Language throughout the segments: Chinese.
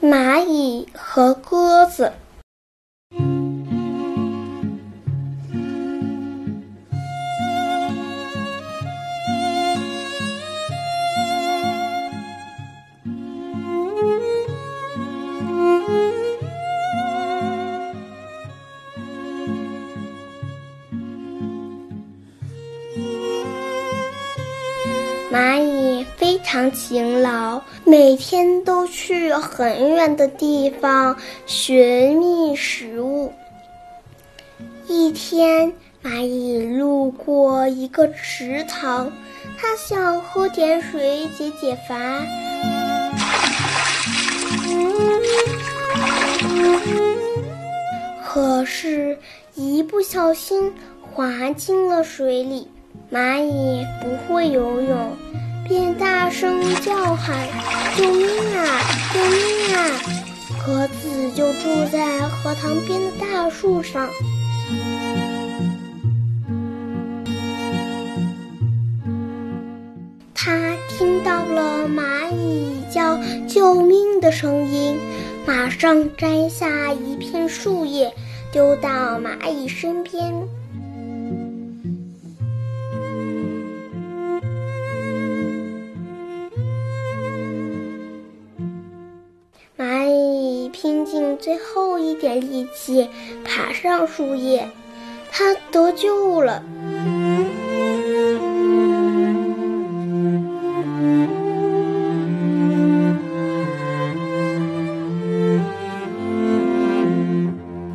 蚂蚁和鸽子。蚂蚁非常勤劳，每天都去很远的地方寻觅食物。一天，蚂蚁路过一个池塘，它想喝点水解解乏。可是，一不小心滑进了水里。蚂蚁不会游泳，便大声叫喊：“救命啊！救命啊！”鸽子就住在荷塘边的大树上。它听到了蚂蚁叫救命的声音，马上摘下一片树叶，丢到蚂蚁身边。拼尽最后一点力气爬上树叶，他得救了。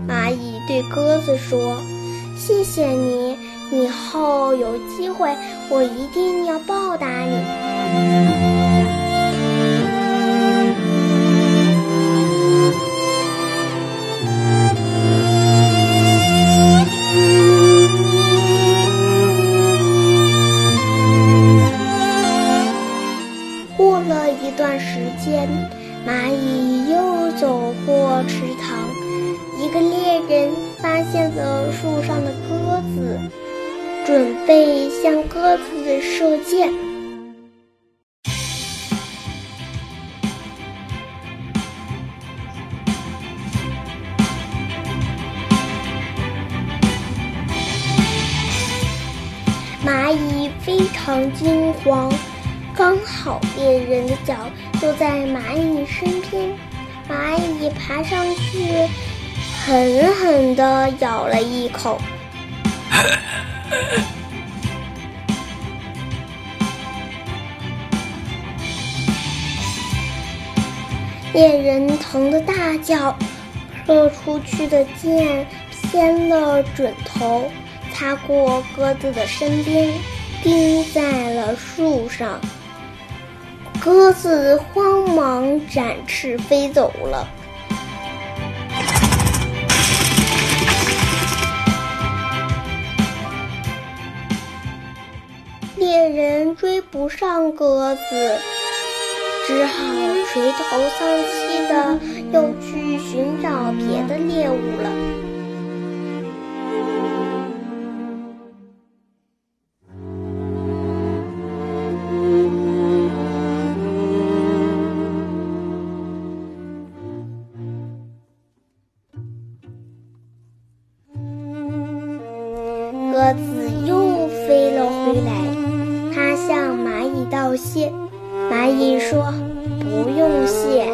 蚂蚁对鸽子说：“谢谢你，以后有机会我一定要报答你。”蚂蚁又走过池塘，一个猎人发现了树上的鸽子，准备向鸽子射箭。蚂蚁非常惊慌，刚好猎人的脚就在蚂蚁身边，蚂蚁爬上去，狠狠地咬了一口。猎人疼得大叫，射出去的箭偏了准头，擦过鸽子的身边，钉在了树上。鸽子慌忙展翅飞走了。猎人追不上鸽子，只好垂头丧气的又去寻找别的猎物了。鸽子又飞了回来，它向蚂蚁道谢。蚂蚁说：“不用谢。”